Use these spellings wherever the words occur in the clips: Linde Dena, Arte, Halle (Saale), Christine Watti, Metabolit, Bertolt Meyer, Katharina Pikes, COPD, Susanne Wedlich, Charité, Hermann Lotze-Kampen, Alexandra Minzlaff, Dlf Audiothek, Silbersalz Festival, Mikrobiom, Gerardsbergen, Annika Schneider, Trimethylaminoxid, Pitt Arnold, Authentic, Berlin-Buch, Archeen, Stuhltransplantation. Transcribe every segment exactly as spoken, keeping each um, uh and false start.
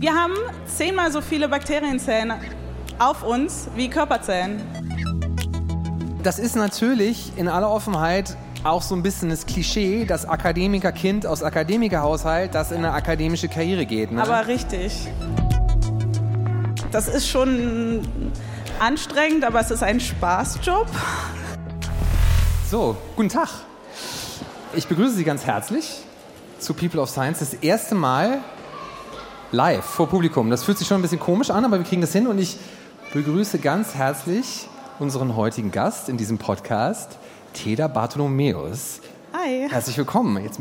Wir haben zehnmal so viele Bakterienzellen auf uns wie Körperzellen. Das ist natürlich in aller Offenheit auch so ein bisschen das Klischee, das Akademikerkind aus Akademikerhaushalt, das in eine akademische Karriere geht. Ne? Aber richtig. Das ist schon anstrengend, aber es ist ein Spaßjob. So, guten Tag. Ich begrüße Sie ganz herzlich zu People of Science. Das erste Mal live vor Publikum. Das fühlt sich schon ein bisschen komisch an, aber wir kriegen das hin. Und ich begrüße ganz herzlich unseren heutigen Gast in diesem Podcast, Theda Bartolomaeus. Hi. Herzlich willkommen. Jetzt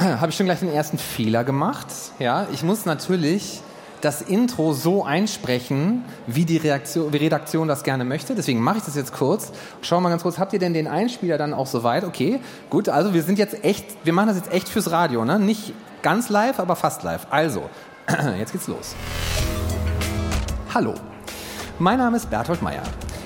habe ich schon gleich den ersten Fehler gemacht. Ja, ich muss natürlich das Intro so einsprechen, wie die Reaktion, wie Redaktion das gerne möchte. Deswegen mache ich das jetzt kurz. Schauen wir mal ganz kurz, habt ihr denn den Einspieler dann auch soweit? Okay, gut, also wir sind jetzt echt, wir machen das jetzt echt fürs Radio, ne? Nicht ganz live, aber fast live. Also, jetzt geht's los. Hallo, mein Name ist Bertolt Meyer.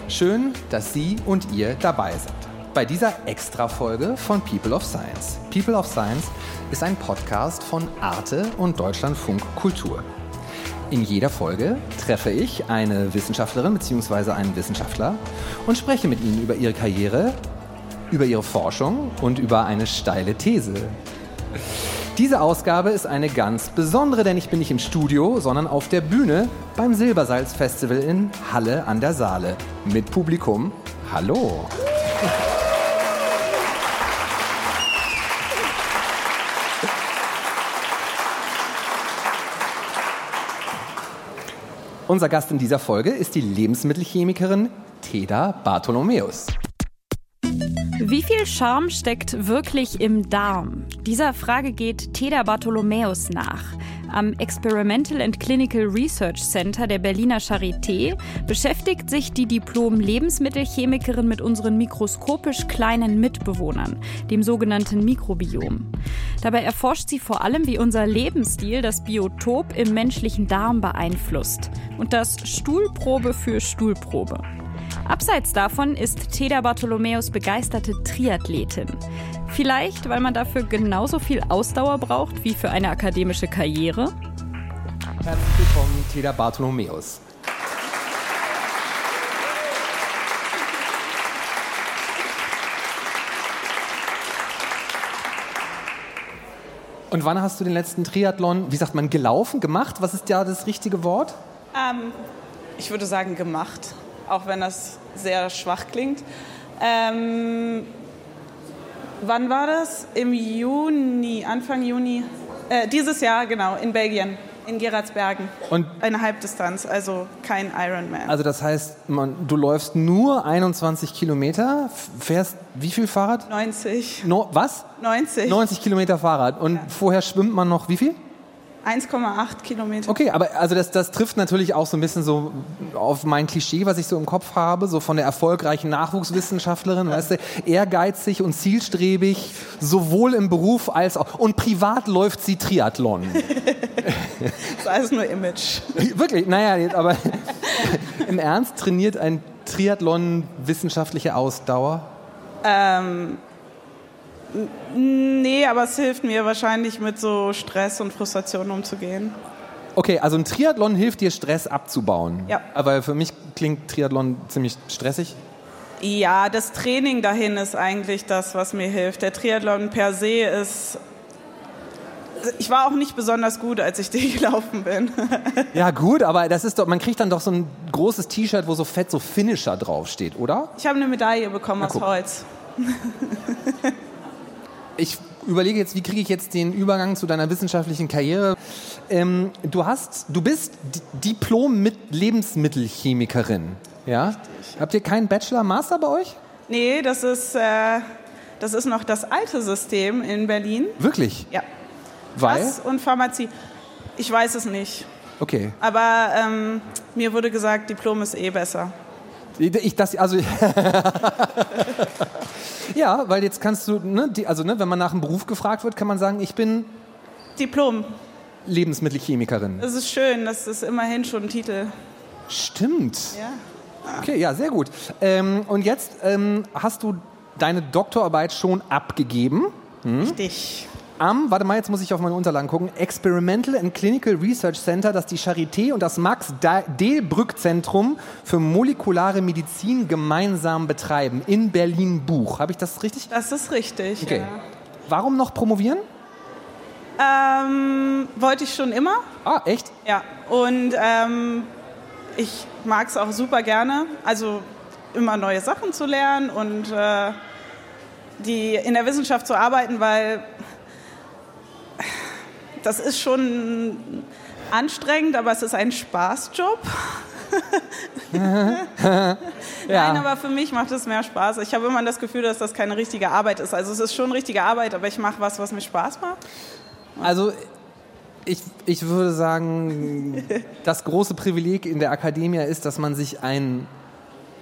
Schön, dass Sie und ihr dabei sind bei dieser Extra-Folge von People of Science. People of Science ist ein Podcast von Arte und Deutschlandfunk Kultur. In jeder Folge treffe ich eine Wissenschaftlerin bzw. einen Wissenschaftler und spreche mit ihnen über ihre Karriere, über ihre Forschung und über eine steile These. Diese Ausgabe ist eine ganz besondere, denn ich bin nicht im Studio, sondern auf der Bühne beim Silbersalz Festival in Halle an der Saale. Mit Publikum. Hallo! Unser Gast in dieser Folge ist die Lebensmittelchemikerin Theda Bartolomaeus. Wie viel Charme steckt wirklich im Darm? Dieser Frage geht Theda Bartolomaeus nach. Am Experimental and Clinical Research Center der Berliner Charité beschäftigt sich die Diplom-Lebensmittelchemikerin mit unseren mikroskopisch kleinen Mitbewohnern, dem sogenannten Mikrobiom. Dabei erforscht sie vor allem, wie unser Lebensstil das Biotop im menschlichen Darm beeinflusst. Und das Stuhlprobe für Stuhlprobe. Abseits davon ist Theda Bartolomaeus begeisterte Triathletin. Vielleicht, weil man dafür genauso viel Ausdauer braucht wie für eine akademische Karriere? Herzlich willkommen, Theda Bartolomaeus. Und wann hast du den letzten Triathlon, wie sagt man, gelaufen, gemacht? Was ist ja das richtige Wort? Ähm, ich würde sagen gemacht, auch wenn das sehr schwach klingt. Ähm... Wann war das? Im Juni, Anfang Juni, äh, dieses Jahr, genau, in Belgien, in Gerardsbergen. Und eine Halbdistanz, also kein Ironman. Also das heißt, man, du läufst nur einundzwanzig Kilometer, fährst wie viel Fahrrad? neunzig. No, was? neunzig. neunzig Kilometer Fahrrad. Und ja. Vorher schwimmt man noch wie viel? eins Komma acht Kilometer. Okay, aber also das, das trifft natürlich auch so ein bisschen so auf mein Klischee, was ich so im Kopf habe, so von der erfolgreichen Nachwuchswissenschaftlerin, weißt du, ehrgeizig und zielstrebig, sowohl im Beruf als auch, und privat läuft sie Triathlon. Das ist alles nur Image. Wirklich, naja, aber im Ernst, trainiert ein Triathlon wissenschaftliche Ausdauer? Ähm... Nee, aber es hilft mir wahrscheinlich, mit so Stress und Frustration umzugehen. Okay, also ein Triathlon hilft dir, Stress abzubauen. Ja. Aber für mich klingt Triathlon ziemlich stressig. Ja, das Training dahin ist eigentlich das, was mir hilft. Der Triathlon per se ist... Ich war auch nicht besonders gut, als ich den gelaufen bin. Ja gut, aber das ist doch, man kriegt dann doch so ein großes T-Shirt, wo so fett so Finisher draufsteht, oder? Ich habe eine Medaille bekommen aus Holz. Ich überlege jetzt, wie kriege ich jetzt den Übergang zu deiner wissenschaftlichen Karriere? Ähm, du hast, du bist Diplom-Lebensmittelchemikerin, ja? Richtig. Habt ihr keinen Bachelor, Master bei euch? Nee, das ist, äh, das ist noch das alte System in Berlin. Wirklich? Ja. Weil? Das und Pharmazie. Ich weiß es nicht. Okay. Aber ähm, mir wurde gesagt, Diplom ist eh besser. Ich, das, also ja, weil jetzt kannst du, ne, die, also ne, wenn man nach einem Beruf gefragt wird, kann man sagen, ich bin Diplom Lebensmittelchemikerin. Das ist schön, das ist immerhin schon ein Titel. Stimmt. Ja. Okay, ja, sehr gut. Ähm, und jetzt ähm, hast du deine Doktorarbeit schon abgegeben. Hm? Richtig. Am, warte mal, jetzt muss ich auf meine Unterlagen gucken, Experimental and Clinical Research Center, das die Charité und das Max-Delbrück-Zentrum für molekulare Medizin gemeinsam betreiben, in Berlin-Buch. Habe ich das richtig? Das ist richtig, okay. Ja. Warum noch promovieren? Ähm, wollte ich schon immer. Ah, echt? Ja, und ähm, ich mag es auch super gerne, also immer neue Sachen zu lernen und äh, die in der Wissenschaft zu arbeiten, weil das ist schon anstrengend, aber es ist ein Spaßjob. Ja. Nein, aber für mich macht es mehr Spaß. Ich habe immer das Gefühl, dass das keine richtige Arbeit ist. Also es ist schon richtige Arbeit, aber ich mache was, was mir Spaß macht. Also ich, ich würde sagen, das große Privileg in der Akademie ist, dass man sich einen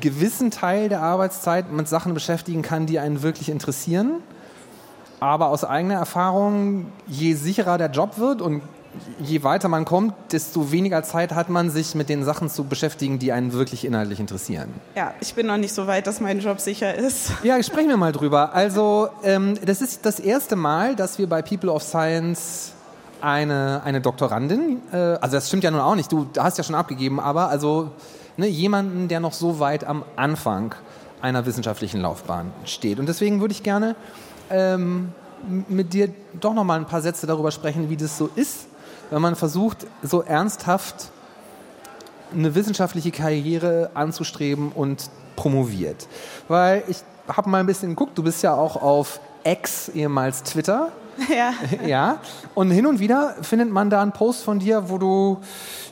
gewissen Teil der Arbeitszeit mit Sachen beschäftigen kann, die einen wirklich interessieren. Aber aus eigener Erfahrung, je sicherer der Job wird und je weiter man kommt, desto weniger Zeit hat man, sich mit den Sachen zu beschäftigen, die einen wirklich inhaltlich interessieren. Ja, ich bin noch nicht so weit, dass mein Job sicher ist. Ja, sprechen wir mal drüber. Also, ähm, das ist das erste Mal, dass wir bei People of Science eine, eine Doktorandin, äh, also das stimmt ja nun auch nicht, du hast ja schon abgegeben, aber also ne, jemanden, der noch so weit am Anfang einer wissenschaftlichen Laufbahn steht. Und deswegen würde ich gerne Ähm, mit dir doch noch mal ein paar Sätze darüber sprechen, wie das so ist, wenn man versucht, so ernsthaft eine wissenschaftliche Karriere anzustreben und promoviert. Weil ich habe mal ein bisschen geguckt, du bist ja auch auf X, ehemals Twitter. Ja. Ja. Und hin und wieder findet man da einen Post von dir, wo du,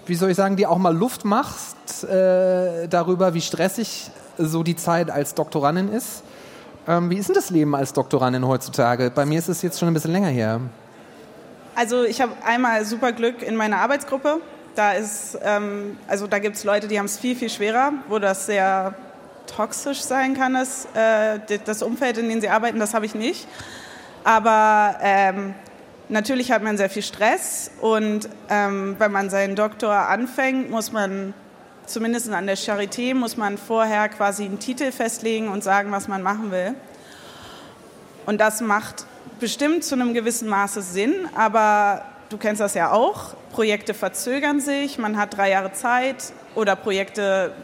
wie soll ich sagen, dir auch mal Luft machst äh, darüber, wie stressig so die Zeit als Doktorandin ist. Wie ist denn das Leben als Doktorandin heutzutage? Bei mir ist es jetzt schon ein bisschen länger her. Also ich habe einmal super Glück in meiner Arbeitsgruppe. Da ist, ähm, also da gibt es Leute, die haben es viel, viel schwerer, wo das sehr toxisch sein kann. Das, äh, das Umfeld, in dem sie arbeiten, das habe ich nicht. Aber ähm, natürlich hat man sehr viel Stress. Und ähm, wenn man seinen Doktor anfängt, muss man zumindest an der Charité muss man vorher quasi einen Titel festlegen und sagen, was man machen will. Und das macht bestimmt zu einem gewissen Maße Sinn, aber du kennst das ja auch, Projekte verzögern sich, man hat drei Jahre Zeit oder Projekte,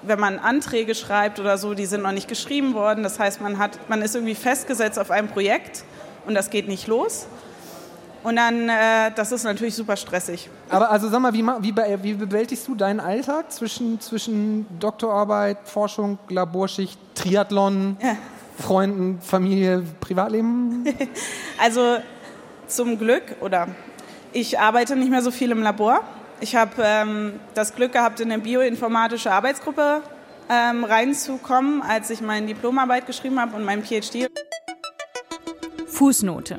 wenn man Anträge schreibt oder so, die sind noch nicht geschrieben worden. Das heißt, man hat, man ist irgendwie festgesetzt auf einem Projekt und das geht nicht los. Und dann, äh, das ist natürlich super stressig. Aber also sag mal, wie, wie, wie bewältigst du deinen Alltag zwischen, zwischen Doktorarbeit, Forschung, Laborschicht, Triathlon, ja. Freunden, Familie, Privatleben? Also zum Glück, oder ich arbeite nicht mehr so viel im Labor. Ich habe ähm, das Glück gehabt, in eine bioinformatische Arbeitsgruppe ähm, reinzukommen, als ich meine Diplomarbeit geschrieben habe und meinen P H D. Fußnote.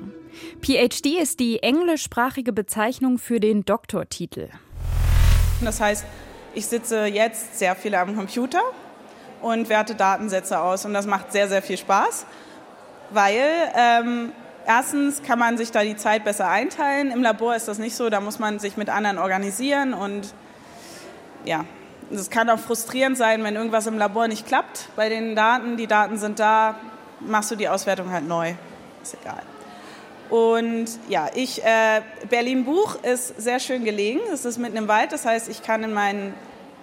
P H D ist die englischsprachige Bezeichnung für den Doktortitel. Das heißt, ich sitze jetzt sehr viel am Computer und werte Datensätze aus. Und das macht sehr, sehr viel Spaß, weil ähm, erstens kann man sich da die Zeit besser einteilen. Im Labor ist das nicht so, da muss man sich mit anderen organisieren. Und ja, es kann auch frustrierend sein, wenn irgendwas im Labor nicht klappt. Bei den Daten, die Daten sind da, machst du die Auswertung halt neu. Ist egal. Und ja, ich äh, Berlin-Buch ist sehr schön gelegen. Es ist mitten im Wald, das heißt, ich kann in meinen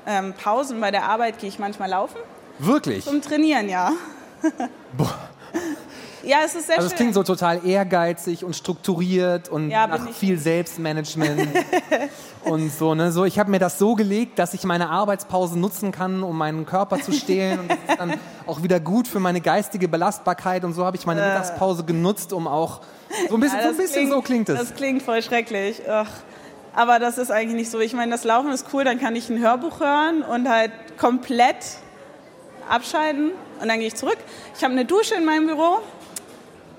ähm, Pausen bei der Arbeit, gehe ich manchmal laufen. Wirklich? Zum Trainieren, ja. Boah. Ja, es ist sehr also schön. Also es klingt so total ehrgeizig und strukturiert und ja, nach viel Selbstmanagement und so. Ne? So, ich habe mir das so gelegt, dass ich meine Arbeitspausen nutzen kann, um meinen Körper zu stehlen. Und das ist dann auch wieder gut für meine geistige Belastbarkeit. Und so habe ich meine äh. Mittagspause genutzt, um auch so ein bisschen, ja, so, ein bisschen klingt, so klingt es. Das klingt voll schrecklich. Ach. Aber das ist eigentlich nicht so. Ich meine, das Laufen ist cool, dann kann ich ein Hörbuch hören und halt komplett abschalten. Und dann gehe ich zurück. Ich habe eine Dusche in meinem Büro.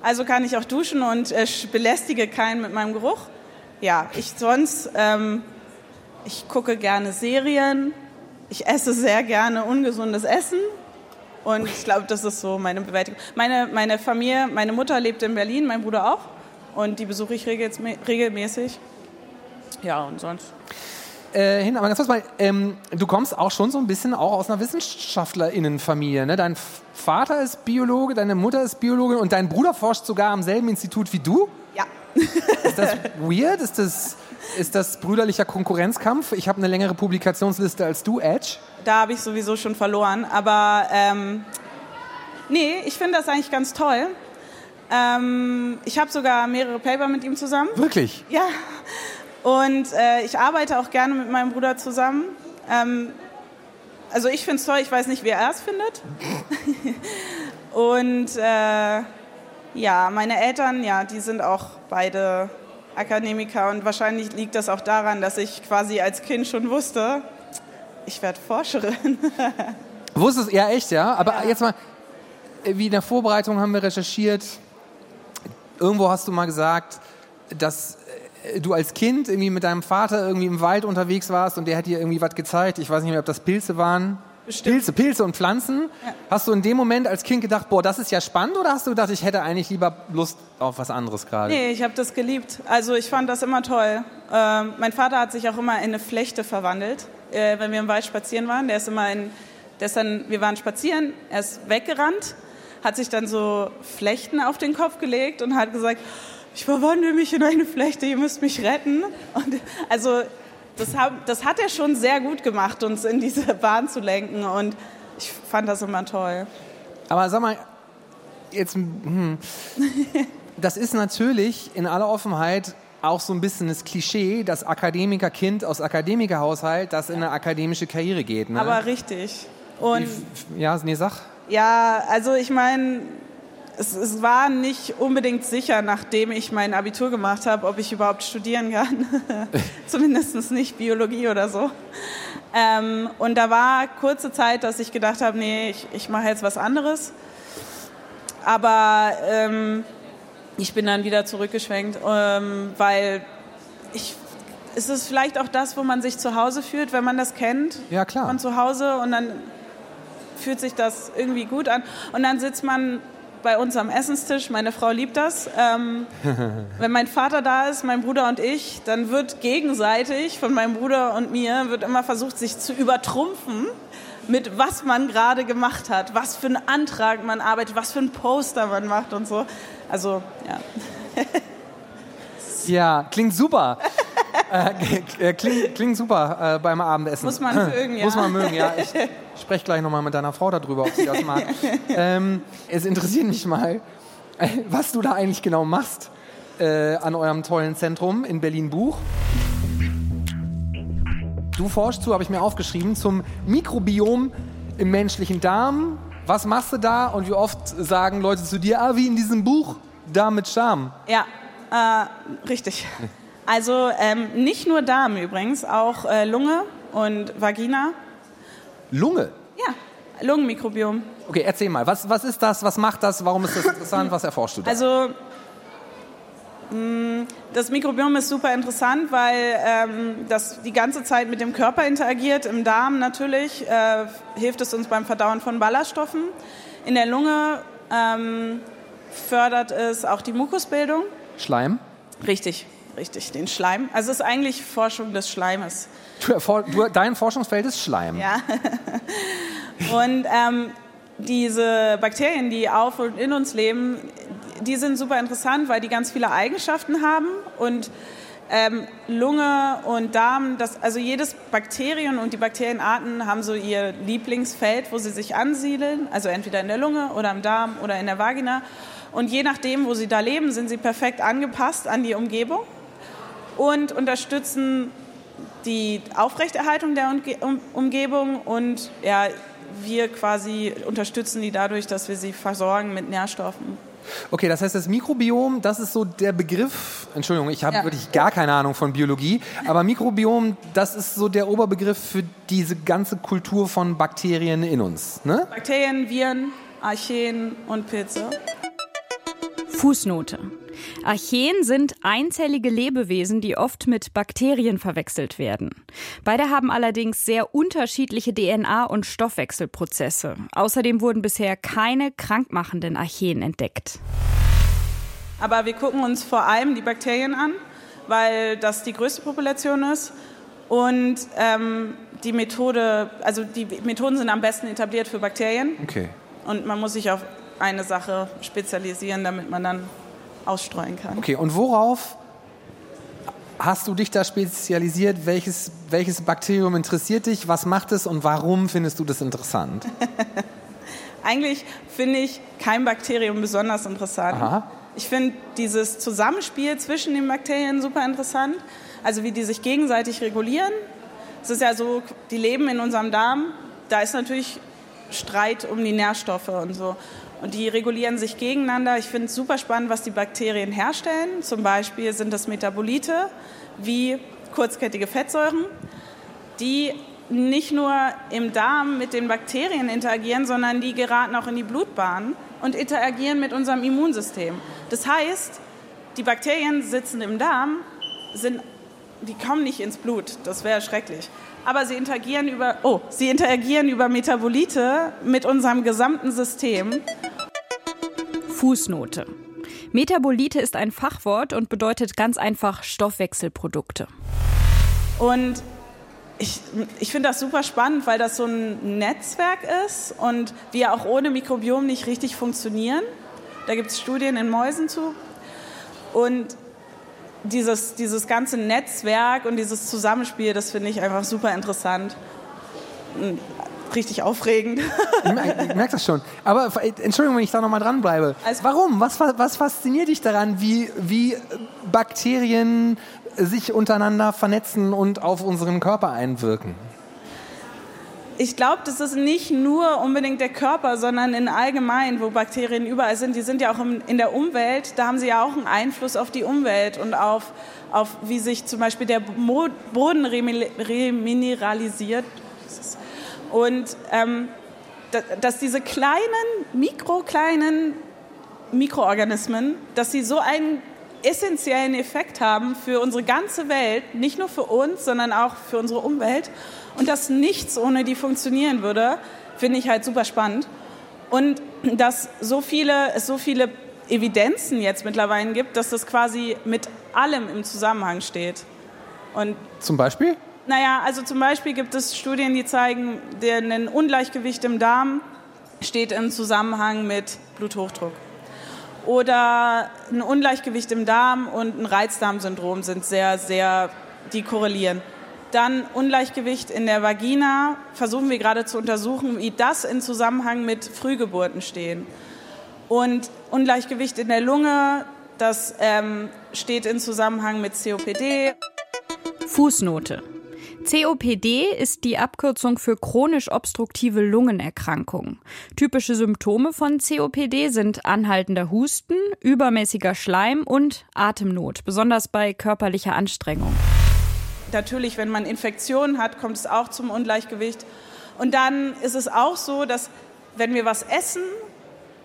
Also kann ich auch duschen und äh, belästige keinen mit meinem Geruch. Ja, ich sonst, ähm, ich gucke gerne Serien, ich esse sehr gerne ungesundes Essen und ich glaube, das ist so meine Bewältigung. Meine, meine Familie, meine Mutter lebt in Berlin, mein Bruder auch und die besuche ich regelmäßig. Ja, und sonst. äh, hin. Aber ganz kurz mal, ähm, du kommst auch schon so ein bisschen auch aus einer WissenschaftlerInnenfamilie. Ne? Dein Vater ist Biologe, deine Mutter ist Biologin und dein Bruder forscht sogar am selben Institut wie du? Ja. Ist das weird? Ist das, ist das brüderlicher Konkurrenzkampf? Ich habe eine längere Publikationsliste als du, Edge. Da habe ich sowieso schon verloren. Aber ähm, nee, ich finde das eigentlich ganz toll. Ähm, ich habe sogar mehrere Paper mit ihm zusammen. Wirklich? Ja. Und äh, ich arbeite auch gerne mit meinem Bruder zusammen. Ähm, also ich finde es toll, ich weiß nicht, wer er es findet. Und äh, ja, meine Eltern, ja, die sind auch beide Akademiker. Und wahrscheinlich liegt das auch daran, dass ich quasi als Kind schon wusste, ich werde Forscherin. Wusstest du? Ja, echt, ja. Aber ja. Jetzt mal, wie in der Vorbereitung haben wir recherchiert. Irgendwo hast du mal gesagt, dass du als Kind irgendwie mit deinem Vater irgendwie im Wald unterwegs warst und der hat dir irgendwie was gezeigt. Ich weiß nicht mehr, ob das Pilze waren. Bestimmt. Pilze, Pilze und Pflanzen. Ja. Hast du in dem Moment als Kind gedacht, boah, das ist ja spannend, oder hast du gedacht, ich hätte eigentlich lieber Lust auf was anderes gerade? Nee, ich habe das geliebt. Also ich fand das immer toll. Ähm, mein Vater hat sich auch immer in eine Flechte verwandelt, äh, wenn wir im Wald spazieren waren. Der ist immer in, der ist dann, wir waren spazieren, er ist weggerannt, hat sich dann so Flechten auf den Kopf gelegt und hat gesagt, ich verwandle mich in eine Flechte, ihr müsst mich retten. Und also das, hab, das hat er schon sehr gut gemacht, uns in diese Bahn zu lenken, und ich fand das immer toll. Aber sag mal, jetzt, hm, das ist natürlich in aller Offenheit auch so ein bisschen das Klischee, das Akademikerkind aus Akademikerhaushalt, das in eine akademische Karriere geht. Ne? Aber richtig. Und ja, nee, sag. Ja, also ich meine, es, es war nicht unbedingt sicher, nachdem ich mein Abitur gemacht habe, ob ich überhaupt studieren kann. Zumindest nicht Biologie oder so. Ähm, und da war kurze Zeit, dass ich gedacht habe, nee, ich, ich mache jetzt was anderes. Aber ähm, ich bin dann wieder zurückgeschwenkt, ähm, weil ich, es ist vielleicht auch das, wo man sich zu Hause fühlt, wenn man das kennt. Ja, klar. Von zu Hause, und dann fühlt sich das irgendwie gut an. Und dann sitzt man bei uns am Essenstisch, meine Frau liebt das. Ähm, wenn mein Vater da ist, mein Bruder und ich, dann wird gegenseitig von meinem Bruder und mir wird immer versucht, sich zu übertrumpfen mit was man gerade gemacht hat, was für einen Antrag man arbeitet, was für ein Poster man macht und so. Also, ja. Ja, klingt super. äh, klingt, klingt super äh, beim Abendessen. Muss man mögen, ja. Muss man mögen, ja. Ich, Ich spreche gleich nochmal mit deiner Frau darüber, ob sie das mag. ähm, es interessiert mich mal, was du da eigentlich genau machst äh, an eurem tollen Zentrum in Berlin-Buch. Du forschst zu, habe ich mir aufgeschrieben, zum Mikrobiom im menschlichen Darm. Was machst du da und wie oft sagen Leute zu dir, ah, wie in diesem Buch, Darm mit Charme? Ja, äh, richtig. Also ähm, nicht nur Darm übrigens, auch äh, Lunge und Vagina. Lunge? Ja, Lungenmikrobiom. Okay, erzähl mal, was, was ist das, was macht das, warum ist das interessant, was erforschst du da? Also, mh, das Mikrobiom ist super interessant, weil ähm, das die ganze Zeit mit dem Körper interagiert, im Darm natürlich, äh, hilft es uns beim Verdauen von Ballaststoffen. In der Lunge ähm, fördert es auch die Mukusbildung. Schleim? Richtig. Richtig, den Schleim. Also es ist eigentlich Forschung des Schleimes. Du, du, dein Forschungsfeld ist Schleim. Ja. Und ähm, diese Bakterien, die auf und in uns leben, die sind super interessant, weil die ganz viele Eigenschaften haben. Und ähm, Lunge und Darm, das, also jedes Bakterium und die Bakterienarten haben so ihr Lieblingsfeld, wo sie sich ansiedeln. Also entweder in der Lunge oder im Darm oder in der Vagina. Und je nachdem, wo sie da leben, sind sie perfekt angepasst an die Umgebung. Und unterstützen die Aufrechterhaltung der Umgebung und ja, wir quasi unterstützen die dadurch, dass wir sie versorgen mit Nährstoffen. Okay, das heißt, das Mikrobiom, das ist so der Begriff, Entschuldigung, ich habe ja. wirklich gar keine Ahnung von Biologie, aber Mikrobiom, das ist so der Oberbegriff für diese ganze Kultur von Bakterien in uns, ne? Bakterien, Viren, Archeen und Pilze. Fußnote. Archeen sind einzellige Lebewesen, die oft mit Bakterien verwechselt werden. Beide haben allerdings sehr unterschiedliche D N A- und Stoffwechselprozesse. Außerdem wurden bisher keine krankmachenden Archeen entdeckt. Aber wir gucken uns vor allem die Bakterien an, weil das die größte Population ist. Und ähm, die Methode, also die Methoden sind am besten etabliert für Bakterien. Okay. Und man muss sich auf eine Sache spezialisieren, damit man dann ausstreuen kann. Okay, und worauf hast du dich da spezialisiert? Welches, welches Bakterium interessiert dich? Was macht es und warum findest du das interessant? Eigentlich finde ich kein Bakterium besonders interessant. Aha. Ich finde dieses Zusammenspiel zwischen den Bakterien super interessant. Also wie die sich gegenseitig regulieren. Es ist ja so, die leben in unserem Darm. Da ist natürlich Streit um die Nährstoffe und so. Und die regulieren sich gegeneinander. Ich finde es super spannend, was die Bakterien herstellen. Zum Beispiel sind das Metabolite, wie kurzkettige Fettsäuren, die nicht nur im Darm mit den Bakterien interagieren, sondern die geraten auch in die Blutbahn und interagieren mit unserem Immunsystem. Das heißt, die Bakterien sitzen im Darm, sind, die kommen nicht ins Blut, das wäre schrecklich. Aber sie interagieren über, oh, sie interagieren über Metabolite mit unserem gesamten System. Fußnote. Metabolite ist ein Fachwort und bedeutet ganz einfach Stoffwechselprodukte. Und ich, ich finde das super spannend, weil das so ein Netzwerk ist und wir auch ohne Mikrobiom nicht richtig funktionieren. Da gibt es Studien in Mäusen zu. Und Dieses, dieses ganze Netzwerk und dieses Zusammenspiel, das finde ich einfach super interessant. Richtig aufregend. Ich merke das schon. Aber Entschuldigung, wenn ich da nochmal dranbleibe. Also, warum? Was, was fasziniert dich daran, wie, wie Bakterien sich untereinander vernetzen und auf unseren Körper einwirken? Ich glaube, das ist nicht nur unbedingt der Körper, sondern in allgemein, wo Bakterien überall sind. Die sind ja auch im, in der Umwelt, da haben sie ja auch einen Einfluss auf die Umwelt und auf, auf wie sich zum Beispiel der Boden remineralisiert. Und ähm, dass diese kleinen, mikrokleinen Mikroorganismen, dass sie so einen essentiellen Effekt haben für unsere ganze Welt, nicht nur für uns, sondern auch für unsere Umwelt. Und dass nichts ohne die funktionieren würde, finde ich halt super spannend. Und dass so viele, es so viele Evidenzen jetzt mittlerweile gibt, dass das quasi mit allem im Zusammenhang steht. Und zum Beispiel? Naja, also zum Beispiel gibt es Studien, die zeigen, ein Ungleichgewicht im Darm steht im Zusammenhang mit Bluthochdruck. Oder ein Ungleichgewicht im Darm und ein Reizdarmsyndrom sind sehr, sehr, die korrelieren. Dann Ungleichgewicht in der Vagina, versuchen wir gerade zu untersuchen, wie das in Zusammenhang mit Frühgeburten stehen. Und Ungleichgewicht in der Lunge, das ähm, steht in Zusammenhang mit C O P D. Fußnote. C O P D ist die Abkürzung für chronisch obstruktive Lungenerkrankung. Typische Symptome von C O P D sind anhaltender Husten, übermäßiger Schleim und Atemnot, besonders bei körperlicher Anstrengung. Natürlich, wenn man Infektionen hat, kommt es auch zum Ungleichgewicht. Und dann ist es auch so, dass wenn wir was essen,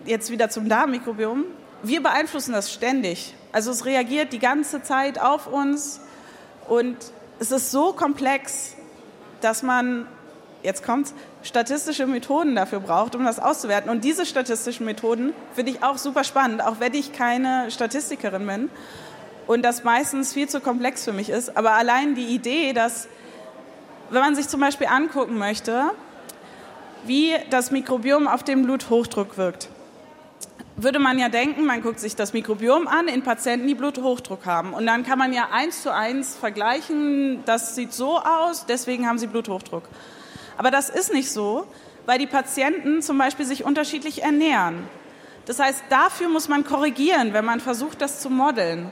jetzt wieder zum Darmmikrobiom, wir beeinflussen das ständig. Also es reagiert die ganze Zeit auf uns. Und es ist so komplex, dass man, jetzt kommt's, statistische Methoden dafür braucht, um das auszuwerten. Und diese statistischen Methoden finde ich auch super spannend, auch wenn ich keine Statistikerin bin. Und das meistens viel zu komplex für mich ist. Aber allein die Idee, dass, wenn man sich zum Beispiel angucken möchte, wie das Mikrobiom auf den Bluthochdruck wirkt, würde man ja denken, man guckt sich das Mikrobiom an in Patienten, die Bluthochdruck haben. Und dann kann man ja eins zu eins vergleichen, das sieht so aus, deswegen haben sie Bluthochdruck. Aber das ist nicht so, weil die Patienten zum Beispiel sich unterschiedlich ernähren. Das heißt, dafür muss man korrigieren, wenn man versucht, das zu modeln.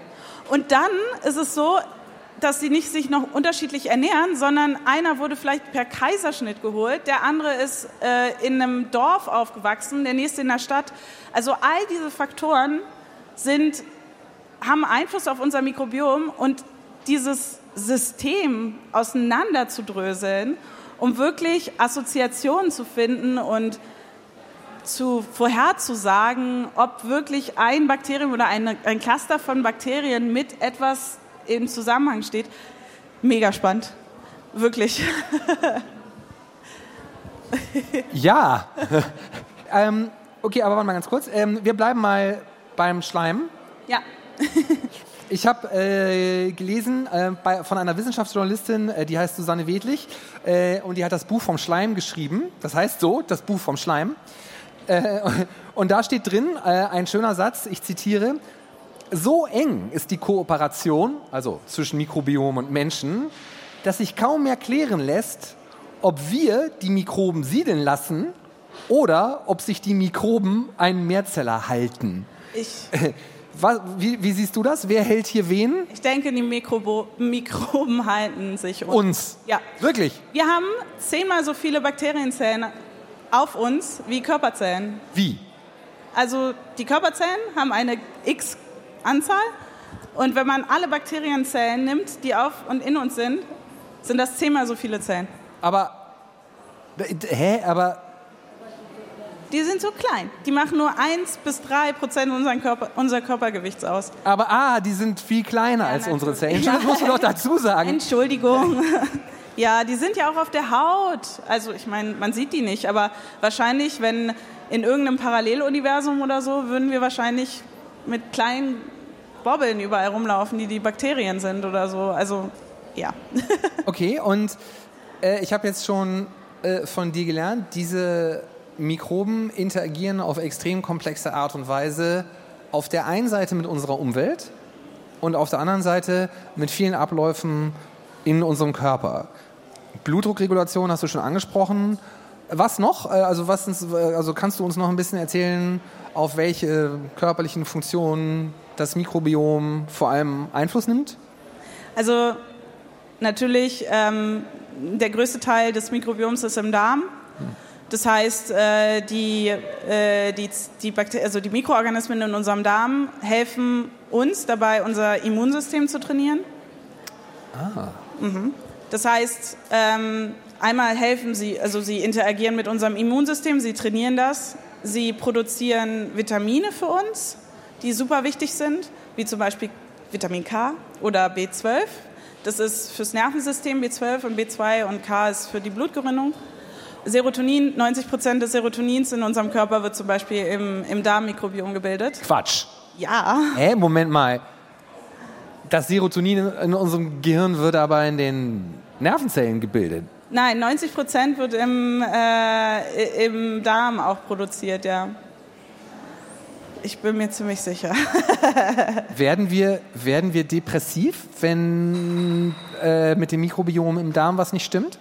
Und dann ist es so, dass sie nicht sich noch unterschiedlich ernähren, sondern einer wurde vielleicht per Kaiserschnitt geholt, der andere ist äh, in einem Dorf aufgewachsen, der nächste in der Stadt. Also all diese Faktoren sind, haben Einfluss auf unser Mikrobiom und dieses System auseinanderzudröseln, um wirklich Assoziationen zu finden und zu vorherzusagen, ob wirklich ein Bakterium oder eine, ein Cluster von Bakterien mit etwas im Zusammenhang steht. Mega spannend. Wirklich. Ja. ähm, okay, aber warte mal ganz kurz. Ähm, wir bleiben mal beim Schleim. Ja. Ich habe äh, gelesen äh, bei, von einer Wissenschaftsjournalistin, äh, die heißt Susanne Wedlich, äh, und die hat das Buch vom Schleim geschrieben. Das heißt so, das Buch vom Schleim. Äh, und da steht drin äh, ein schöner Satz, ich zitiere: So eng ist die Kooperation, also zwischen Mikrobiom und Menschen, dass sich kaum mehr klären lässt, ob wir die Mikroben siedeln lassen oder ob sich die Mikroben einen Mehrzeller halten. Ich... Was, wie, wie siehst du das? Wer hält hier wen? Ich denke, die Mikrobo- Mikroben halten sich uns. Uns? Ja. Wirklich? Wir haben zehnmal so viele Bakterienzellen auf uns wie Körperzellen. Wie? Also die Körperzellen haben eine X-Anzahl und wenn man alle Bakterienzellen nimmt, die auf und in uns sind, sind das zehnmal so viele Zellen. Aber... Hä? Aber... Die sind so klein. Die machen nur eins bis drei Prozent unseren Körper, unser Körpergewichts aus. Aber ah, die sind viel kleiner ja, als natürlich. Unsere Zellen. Entschuldigung, das musst du doch dazu sagen. Entschuldigung. Ja, die sind ja auch auf der Haut. Also ich meine, man sieht die nicht, aber wahrscheinlich, wenn in irgendeinem Paralleluniversum oder so, würden wir wahrscheinlich mit kleinen Bobbeln überall rumlaufen, die die Bakterien sind oder so. Also, ja. Okay, und äh, ich habe jetzt schon äh, von dir gelernt, diese... Mikroben interagieren auf extrem komplexe Art und Weise auf der einen Seite mit unserer Umwelt und auf der anderen Seite mit vielen Abläufen in unserem Körper. Blutdruckregulation hast du schon angesprochen. Was noch? Also, was, also kannst du uns noch ein bisschen erzählen, auf welche körperlichen Funktionen das Mikrobiom vor allem Einfluss nimmt? Also natürlich, ähm, der größte Teil des Mikrobioms ist im Darm. Hm. Das heißt, die, die, die, Bakter- also die Mikroorganismen in unserem Darm helfen uns dabei, unser Immunsystem zu trainieren. Ah. Mhm. Das heißt, einmal helfen sie, also sie interagieren mit unserem Immunsystem, sie trainieren das, sie produzieren Vitamine für uns, die super wichtig sind, wie zum Beispiel Vitamin K oder B zwölf. Das ist fürs Nervensystem B zwölf und B zwei und K ist für die Blutgerinnung. Serotonin, neunzig Prozent des Serotonins in unserem Körper wird zum Beispiel im, im Darmmikrobiom gebildet. Quatsch. Ja. Hä, Moment mal. Das Serotonin in unserem Gehirn wird aber in den Nervenzellen gebildet. Nein, neunzig Prozent wird im, äh, im Darm auch produziert, ja. Ich bin mir ziemlich sicher. werden, wir, werden wir depressiv, wenn äh, mit dem Mikrobiom im Darm was nicht stimmt?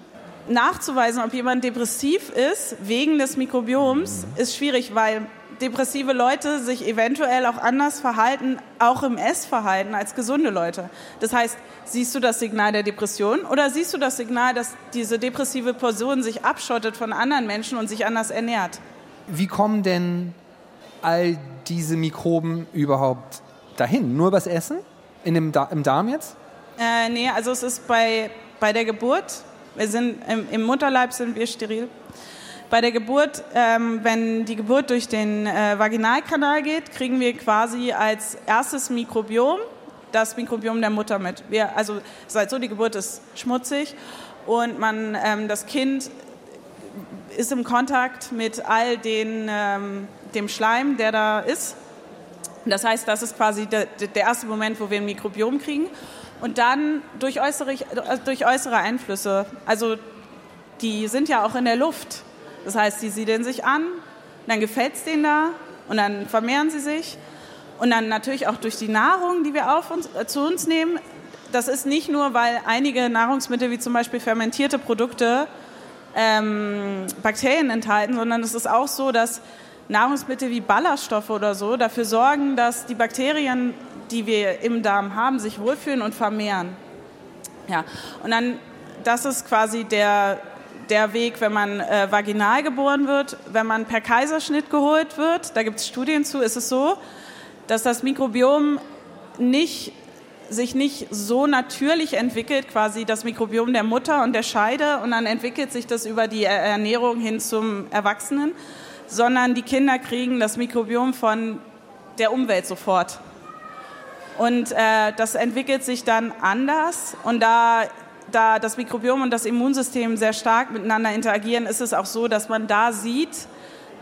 Nachzuweisen, ob jemand depressiv ist, wegen des Mikrobioms, ist schwierig, weil depressive Leute sich eventuell auch anders verhalten, auch im Essverhalten, als gesunde Leute. Das heißt, siehst du das Signal der Depression oder siehst du das Signal, dass diese depressive Person sich abschottet von anderen Menschen und sich anders ernährt? Wie kommen denn all diese Mikroben überhaupt dahin? Nur übers Essen? In dem da- im Darm jetzt? Äh, nee, also es ist bei, bei der Geburt... Wir sind, im, im Mutterleib sind wir steril. Bei der Geburt, ähm, wenn die Geburt durch den äh, Vaginalkanal geht, kriegen wir quasi als erstes Mikrobiom das Mikrobiom der Mutter mit. Wir, also es ist halt so, die Geburt ist schmutzig und man, ähm, das Kind ist im Kontakt mit all den, ähm, dem Schleim, der da ist. Das heißt, das ist quasi der, der erste Moment, wo wir ein Mikrobiom kriegen. Und dann durch äußere, durch äußere Einflüsse, also die sind ja auch in der Luft, das heißt, die siedeln sich an, dann gefällt es denen da und dann vermehren sie sich und dann natürlich auch durch die Nahrung, die wir auf uns, äh, zu uns nehmen. Das ist nicht nur, weil einige Nahrungsmittel wie zum Beispiel fermentierte Produkte ähm, Bakterien enthalten, sondern es ist auch so, dass Nahrungsmittel wie Ballaststoffe oder so dafür sorgen, dass die Bakterien, die wir im Darm haben, sich wohlfühlen und vermehren. Ja. Und dann, das ist quasi der, der Weg, wenn man äh, vaginal geboren wird, wenn man per Kaiserschnitt geholt wird, da gibt es Studien zu, ist es so, dass das Mikrobiom nicht, sich nicht so natürlich entwickelt, quasi das Mikrobiom der Mutter und der Scheide, und dann entwickelt sich das über die Ernährung hin zum Erwachsenen, sondern die Kinder kriegen das Mikrobiom von der Umwelt sofort. Und äh, das entwickelt sich dann anders. Und da, da das Mikrobiom und das Immunsystem sehr stark miteinander interagieren, ist es auch so, dass man da sieht,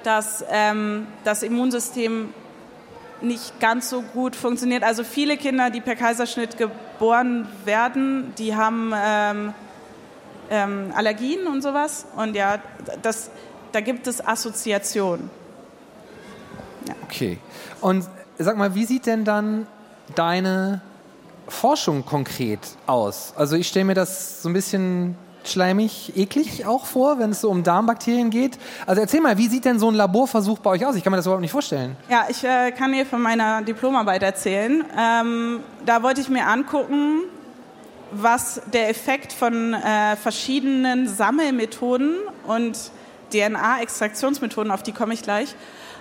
dass ähm, das Immunsystem nicht ganz so gut funktioniert. Also viele Kinder, die per Kaiserschnitt geboren werden, die haben ähm, ähm, Allergien und sowas. Und ja, das, da gibt es Assoziationen. Ja. Okay. Und sag mal, wie sieht denn dann deine Forschung konkret aus? Also ich stelle mir das so ein bisschen schleimig, eklig auch vor, wenn es so um Darmbakterien geht. Also erzähl mal, wie sieht denn so ein Laborversuch bei euch aus? Ich kann mir das überhaupt nicht vorstellen. Ja, ich äh, kann dir von meiner Diplomarbeit erzählen. Ähm, da wollte ich mir angucken, was der Effekt von äh, verschiedenen Sammelmethoden und D N A-Extraktionsmethoden, auf die komme ich gleich,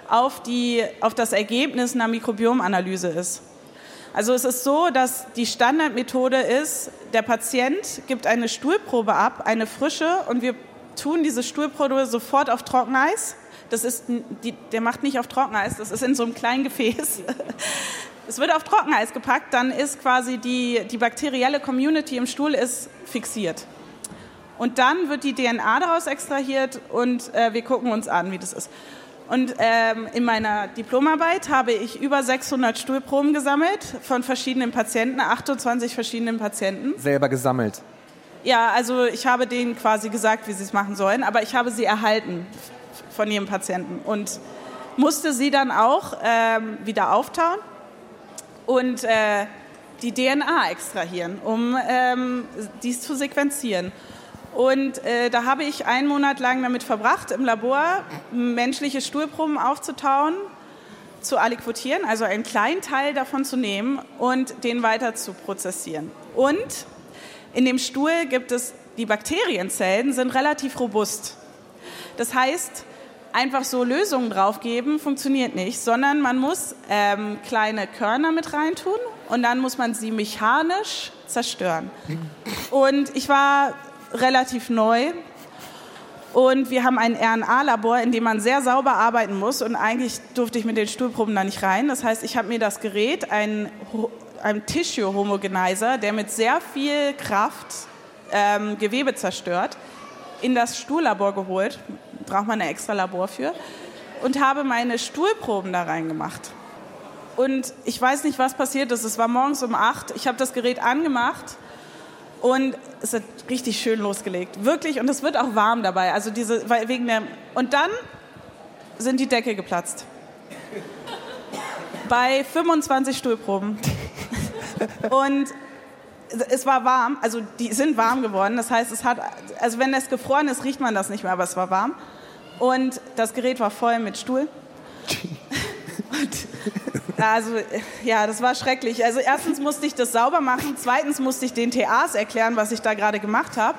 auf, die, auf das Ergebnis einer Mikrobiomanalyse ist. Also es ist so, dass die Standardmethode ist, der Patient gibt eine Stuhlprobe ab, eine frische, und wir tun diese Stuhlprobe sofort auf Trockeneis. Das ist, die, der macht nicht auf Trockeneis, das ist in so einem kleinen Gefäß. Es wird auf Trockeneis gepackt, dann ist quasi die, die bakterielle Community im Stuhl ist fixiert. Und dann wird die D N A daraus extrahiert und äh, wir gucken uns an, wie das ist. Und ähm, in meiner Diplomarbeit habe ich über sechshundert Stuhlproben gesammelt von verschiedenen Patienten, achtundzwanzig verschiedenen Patienten. Selber gesammelt? Ja, also ich habe denen quasi gesagt, wie sie es machen sollen, aber ich habe sie erhalten von jedem Patienten und musste sie dann auch ähm, wieder auftauen und äh, die D N A extrahieren, um ähm, dies zu sequenzieren. Und äh, da habe ich einen Monat lang damit verbracht, im Labor menschliche Stuhlproben aufzutauen, zu aliquotieren, also einen kleinen Teil davon zu nehmen und den weiter zu prozessieren. Und in dem Stuhl gibt es, die Bakterienzellen sind relativ robust. Das heißt, einfach so Lösungen draufgeben funktioniert nicht, sondern man muss ähm, kleine Körner mit reintun und dann muss man sie mechanisch zerstören. Und ich war relativ neu und wir haben ein R N A-Labor, in dem man sehr sauber arbeiten muss und eigentlich durfte ich mit den Stuhlproben da nicht rein. Das heißt, ich habe mir das Gerät, ein, ein Tissue-Homogenizer, der mit sehr viel Kraft ähm, Gewebe zerstört, in das Stuhllabor geholt, braucht man ein extra Labor für, und habe meine Stuhlproben da reingemacht. Und ich weiß nicht, was passiert ist, es war morgens um acht, ich habe das Gerät angemacht und es hat richtig schön losgelegt, wirklich. Und es wird auch warm dabei. Also diese, weil wegen der, und dann sind die Decke geplatzt. Bei fünfundzwanzig Stuhlproben. Und es war warm, also die sind warm geworden. Das heißt, es hat, also wenn es gefroren ist, riecht man das nicht mehr, aber es war warm. Und das Gerät war voll mit Stuhl. Und also, ja, das war schrecklich. Also erstens musste ich das sauber machen, zweitens musste ich den T As erklären, was ich da gerade gemacht habe,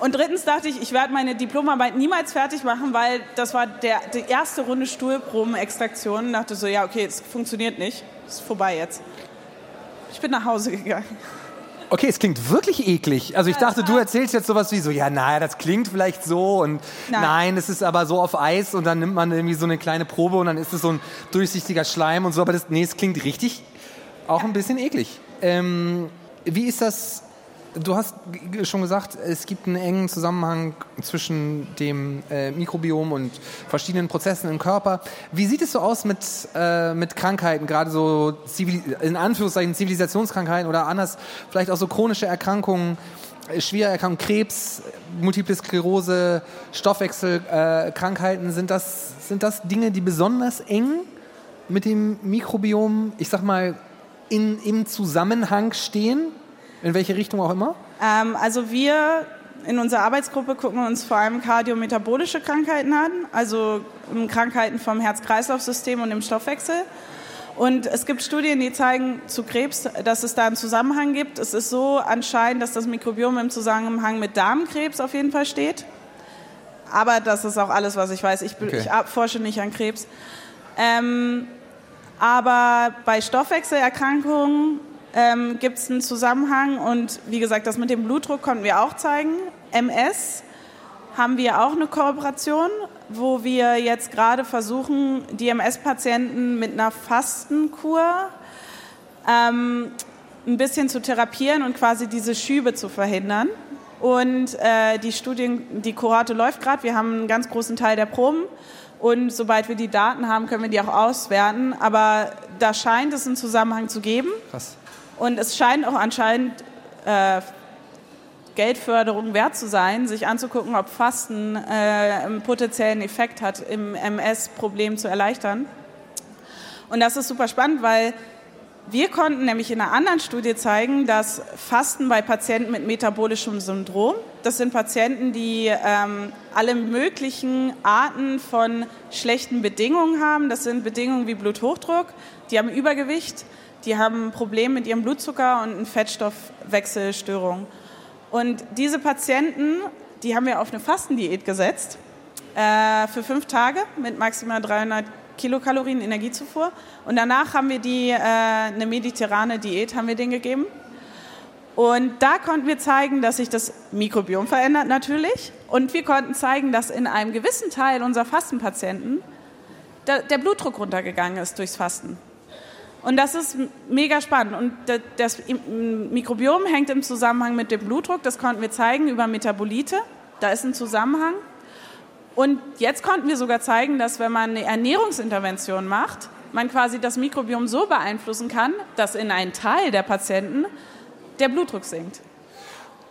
und drittens dachte ich, ich werde meine Diplomarbeit niemals fertig machen, weil das war der, die erste Runde Stuhlprobenextraktion. Ich dachte so, ja, okay, es funktioniert nicht, es ist vorbei jetzt. Ich bin nach Hause gegangen. Okay, es klingt wirklich eklig. Also ich dachte, du erzählst jetzt sowas wie so, ja, naja, das klingt vielleicht so und nein. nein, es ist aber so auf Eis und dann nimmt man irgendwie so eine kleine Probe und dann ist es so ein durchsichtiger Schleim und so, aber das, nee, es klingt richtig auch ja. ein bisschen eklig. Ähm, wie ist das, du hast schon gesagt, es gibt einen engen Zusammenhang zwischen dem äh, Mikrobiom und verschiedenen Prozessen im Körper. Wie sieht es so aus mit, äh, mit Krankheiten, gerade so Zivil- in Anführungszeichen Zivilisationskrankheiten oder anders, vielleicht auch so chronische Erkrankungen, schwere Erkrankungen, Krebs, Multiple Sklerose, Stoffwechselkrankheiten? Äh, sind, das, sind das Dinge, die besonders eng mit dem Mikrobiom, ich sag mal, in, im Zusammenhang stehen? In welche Richtung auch immer? Ähm, also wir in unserer Arbeitsgruppe gucken uns vor allem kardiometabolische Krankheiten an, also Krankheiten vom Herz-Kreislauf-System und im Stoffwechsel. Und es gibt Studien, die zeigen zu Krebs, dass es da einen Zusammenhang gibt. Es ist so anscheinend, dass das Mikrobiom im Zusammenhang mit Darmkrebs auf jeden Fall steht. Aber das ist auch alles, was ich weiß. Ich, okay. ich forsche nicht an Krebs. Ähm, aber bei Stoffwechselerkrankungen Ähm, gibt es einen Zusammenhang, und wie gesagt, das mit dem Blutdruck konnten wir auch zeigen. M S haben wir auch eine Kooperation, wo wir jetzt gerade versuchen, die M S-Patienten mit einer Fastenkur ähm, ein bisschen zu therapieren und quasi diese Schübe zu verhindern. Und äh, die Studien, die Kohorte läuft gerade, wir haben einen ganz großen Teil der Proben Und sobald wir die Daten haben, können wir die auch auswerten. Aber da scheint es einen Zusammenhang zu geben. Krass. Und es scheint auch anscheinend äh, Geldförderung wert zu sein, sich anzugucken, ob Fasten äh, einen potenziellen Effekt hat, im M S-Problem zu erleichtern. Und das ist super spannend, weil wir konnten nämlich in einer anderen Studie zeigen, dass Fasten bei Patienten mit metabolischem Syndrom, das sind Patienten, die ähm, alle möglichen Arten von schlechten Bedingungen haben. Das sind Bedingungen wie Bluthochdruck, die haben Übergewicht, die haben ein Problem mit ihrem Blutzucker und eine Fettstoffwechselstörung. Und diese Patienten, die haben wir auf eine Fastendiät gesetzt äh, für fünf Tage mit maximal dreihundert Kilokalorien Energiezufuhr. Und danach haben wir die, äh, eine mediterrane Diät haben wir denen gegeben. Und da konnten wir zeigen, dass sich das Mikrobiom verändert natürlich. Und wir konnten zeigen, dass in einem gewissen Teil unserer Fastenpatienten da, der Blutdruck runtergegangen ist durchs Fasten. Und das ist mega spannend. Und das Mikrobiom hängt im Zusammenhang mit dem Blutdruck. Das konnten wir zeigen über Metabolite. Da ist ein Zusammenhang. Und jetzt konnten wir sogar zeigen, dass wenn man eine Ernährungsintervention macht, man quasi das Mikrobiom so beeinflussen kann, dass in einem Teil der Patienten der Blutdruck sinkt.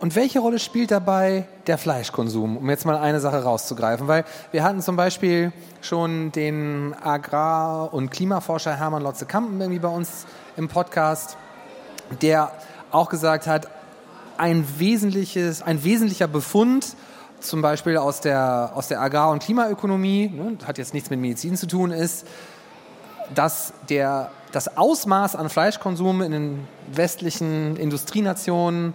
Und welche Rolle spielt dabei der Fleischkonsum, um jetzt mal eine Sache rauszugreifen? Weil wir hatten zum Beispiel schon den Agrar- und Klimaforscher Hermann Lotze-Kampen irgendwie bei uns im Podcast, der auch gesagt hat, ein wesentliches, ein wesentlicher Befund zum Beispiel aus der, aus der Agrar- und Klimaökonomie, ne, hat jetzt nichts mit Medizin zu tun, ist, dass der, das Ausmaß an Fleischkonsum in den westlichen Industrienationen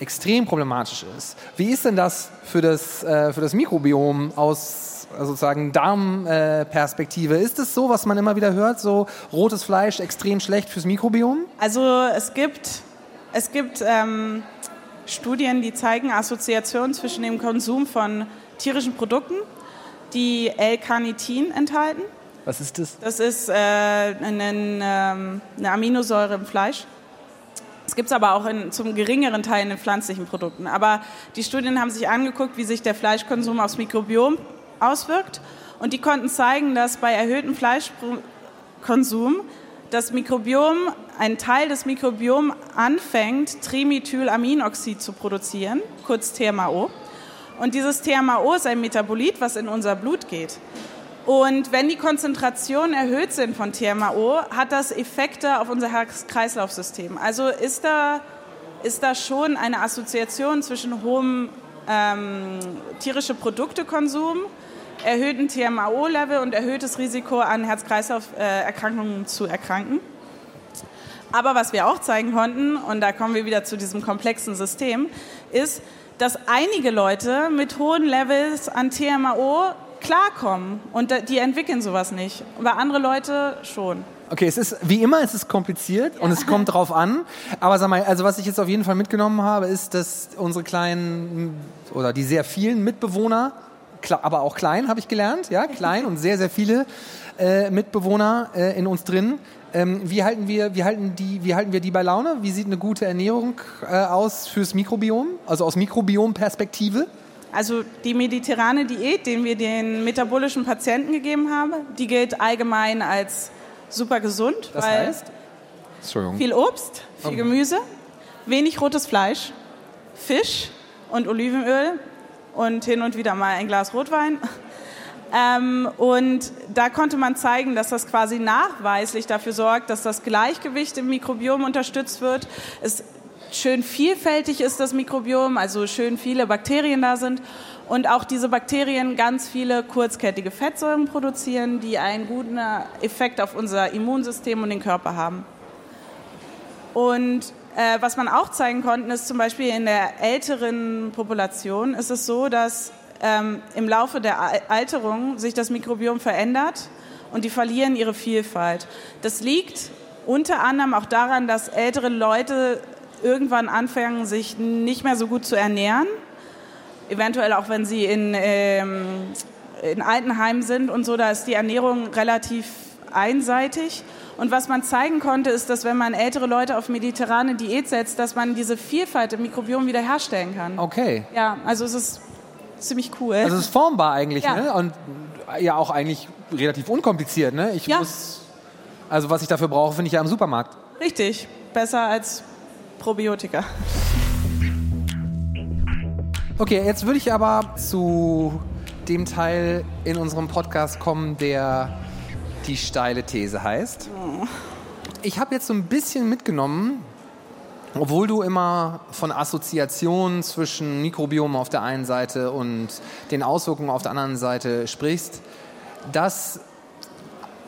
extrem problematisch ist. Wie ist denn das für das, äh, für das Mikrobiom aus also sozusagen Darmperspektive? Äh, ist es so, was man immer wieder hört, so rotes Fleisch extrem schlecht fürs Mikrobiom? Also es gibt, es gibt ähm, Studien, die zeigen Assoziationen zwischen dem Konsum von tierischen Produkten, die L-Carnitin enthalten. Was ist das? Das ist äh, eine, eine Aminosäure im Fleisch. Es gibt es aber auch in, zum geringeren Teil in den pflanzlichen Produkten. Aber die Studien haben sich angeguckt, wie sich der Fleischkonsum aufs Mikrobiom auswirkt. Und die konnten zeigen, dass bei erhöhtem Fleischkonsum das Mikrobiom, ein Teil des Mikrobioms anfängt, Trimethylaminoxid zu produzieren, kurz T M A O. Und dieses T M A O ist ein Metabolit, was in unser Blut geht. Und wenn die Konzentrationen erhöht sind von T M A O, hat das Effekte auf unser Herz-Kreislauf-System. Also ist da, ist da schon eine Assoziation zwischen hohem ähm, tierischen Produktekonsum, erhöhtem T M A O-Level und erhöhtes Risiko an Herz-Kreislauf-Erkrankungen zu erkranken. Aber was wir auch zeigen konnten, und da kommen wir wieder zu diesem komplexen System, ist, dass einige Leute mit hohen Levels an T M A O klarkommen und die entwickeln sowas nicht. Aber andere Leute schon. Okay, es ist wie immer, es ist kompliziert, ja, und es kommt drauf an. Aber sag mal, also was ich jetzt auf jeden Fall mitgenommen habe, ist, dass unsere kleinen oder die sehr vielen Mitbewohner, aber auch klein, habe ich gelernt, ja, klein und sehr, sehr viele äh, Mitbewohner äh, in uns drin. Ähm, wie halten wir, wie halten die, wie halten wir die bei Laune? Wie sieht eine gute Ernährung äh, aus fürs Mikrobiom? Also aus Mikrobiomperspektive? Also die mediterrane Diät, den wir den metabolischen Patienten gegeben haben, die gilt allgemein als super gesund. Das weil heißt? Viel Obst, viel okay. Gemüse, wenig rotes Fleisch, Fisch und Olivenöl und hin und wieder mal ein Glas Rotwein. Ähm, und da konnte man zeigen, dass das quasi nachweislich dafür sorgt, dass das Gleichgewicht im Mikrobiom unterstützt wird. Es schön vielfältig ist das Mikrobiom, also schön viele Bakterien da sind und auch diese Bakterien ganz viele kurzkettige Fettsäuren produzieren, die einen guten Effekt auf unser Immunsystem und den Körper haben. Und äh, was man auch zeigen konnte, ist zum Beispiel in der älteren Population ist es so, dass ähm, im Laufe der Alterung sich das Mikrobiom verändert und die verlieren ihre Vielfalt. Das liegt unter anderem auch daran, dass ältere Leute irgendwann anfangen, sich nicht mehr so gut zu ernähren, eventuell auch wenn sie in, ähm, in Altenheimen sind und so, da ist die Ernährung relativ einseitig. Und was man zeigen konnte, ist, dass wenn man ältere Leute auf mediterrane Diät setzt, dass man diese Vielfalt im Mikrobiom wiederherstellen kann. Okay. Ja, also es ist ziemlich cool. Also es ist formbar eigentlich, ja, ne? Und ja auch eigentlich relativ unkompliziert, ne? Ich ja. muss, also was ich dafür brauche, finde ich ja im Supermarkt. Richtig, besser als Probiotika. Okay, jetzt würde ich aber zu dem Teil in unserem Podcast kommen, der die steile These heißt. Ich habe jetzt so ein bisschen mitgenommen, obwohl du immer von Assoziationen zwischen Mikrobiom auf der einen Seite und den Auswirkungen auf der anderen Seite sprichst, dass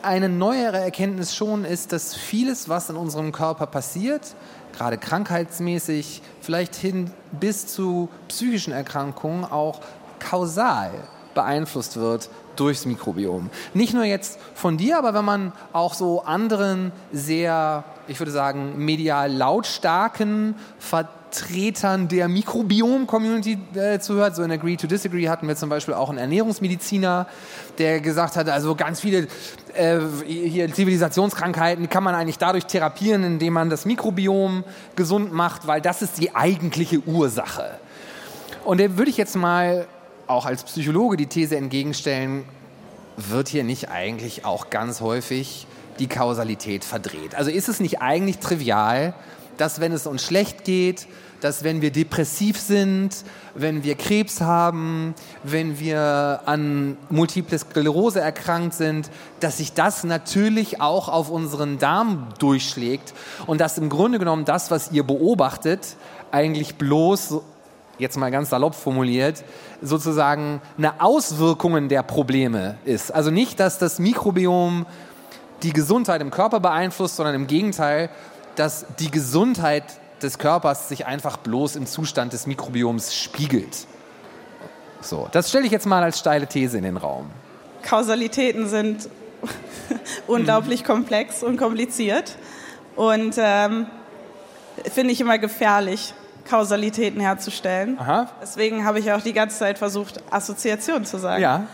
eine neuere Erkenntnis schon ist, dass vieles, was in unserem Körper passiert, gerade krankheitsmäßig, vielleicht hin bis zu psychischen Erkrankungen auch kausal beeinflusst wird durchs Mikrobiom. Nicht nur jetzt von dir, aber wenn man auch so anderen sehr, ich würde sagen, medial lautstarken Vertretern der Mikrobiom-Community äh, zuhört, so in Agree to Disagree hatten wir zum Beispiel auch einen Ernährungsmediziner, der gesagt hat, also ganz viele äh, hier Zivilisationskrankheiten kann man eigentlich dadurch therapieren, indem man das Mikrobiom gesund macht, weil das ist die eigentliche Ursache. Und da würde ich jetzt mal auch als Psychologe die These entgegenstellen, wird hier nicht eigentlich auch ganz häufig die Kausalität verdreht? Also ist es nicht eigentlich trivial, dass wenn es uns schlecht geht, dass wenn wir depressiv sind, wenn wir Krebs haben, wenn wir an Multiple Sklerose erkrankt sind, dass sich das natürlich auch auf unseren Darm durchschlägt und dass im Grunde genommen das, was ihr beobachtet, eigentlich bloß, jetzt mal ganz salopp formuliert, sozusagen eine Auswirkung der Probleme ist. Also nicht, dass das Mikrobiom die Gesundheit im Körper beeinflusst, sondern im Gegenteil, dass die Gesundheit des Körpers sich einfach bloß im Zustand des Mikrobioms spiegelt. So, das stelle ich jetzt mal als steile These in den Raum. Kausalitäten sind unglaublich mhm. komplex und kompliziert und ähm, finde ich immer gefährlich, Kausalitäten herzustellen. Aha. Deswegen habe ich auch die ganze Zeit versucht, Assoziation zu sagen. Ja.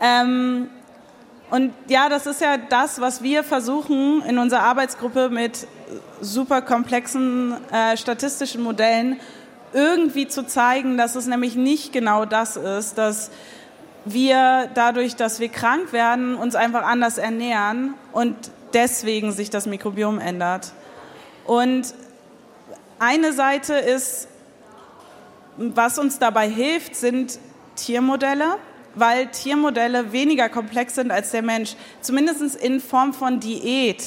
Ähm, und ja, das ist ja das, was wir versuchen in unserer Arbeitsgruppe mit super komplexen äh, statistischen Modellen irgendwie zu zeigen, dass es nämlich nicht genau das ist, dass wir dadurch, dass wir krank werden, uns einfach anders ernähren und deswegen sich das Mikrobiom ändert. Und eine Seite ist, was uns dabei hilft, sind Tiermodelle, weil Tiermodelle weniger komplex sind als der Mensch, zumindest in Form von Diät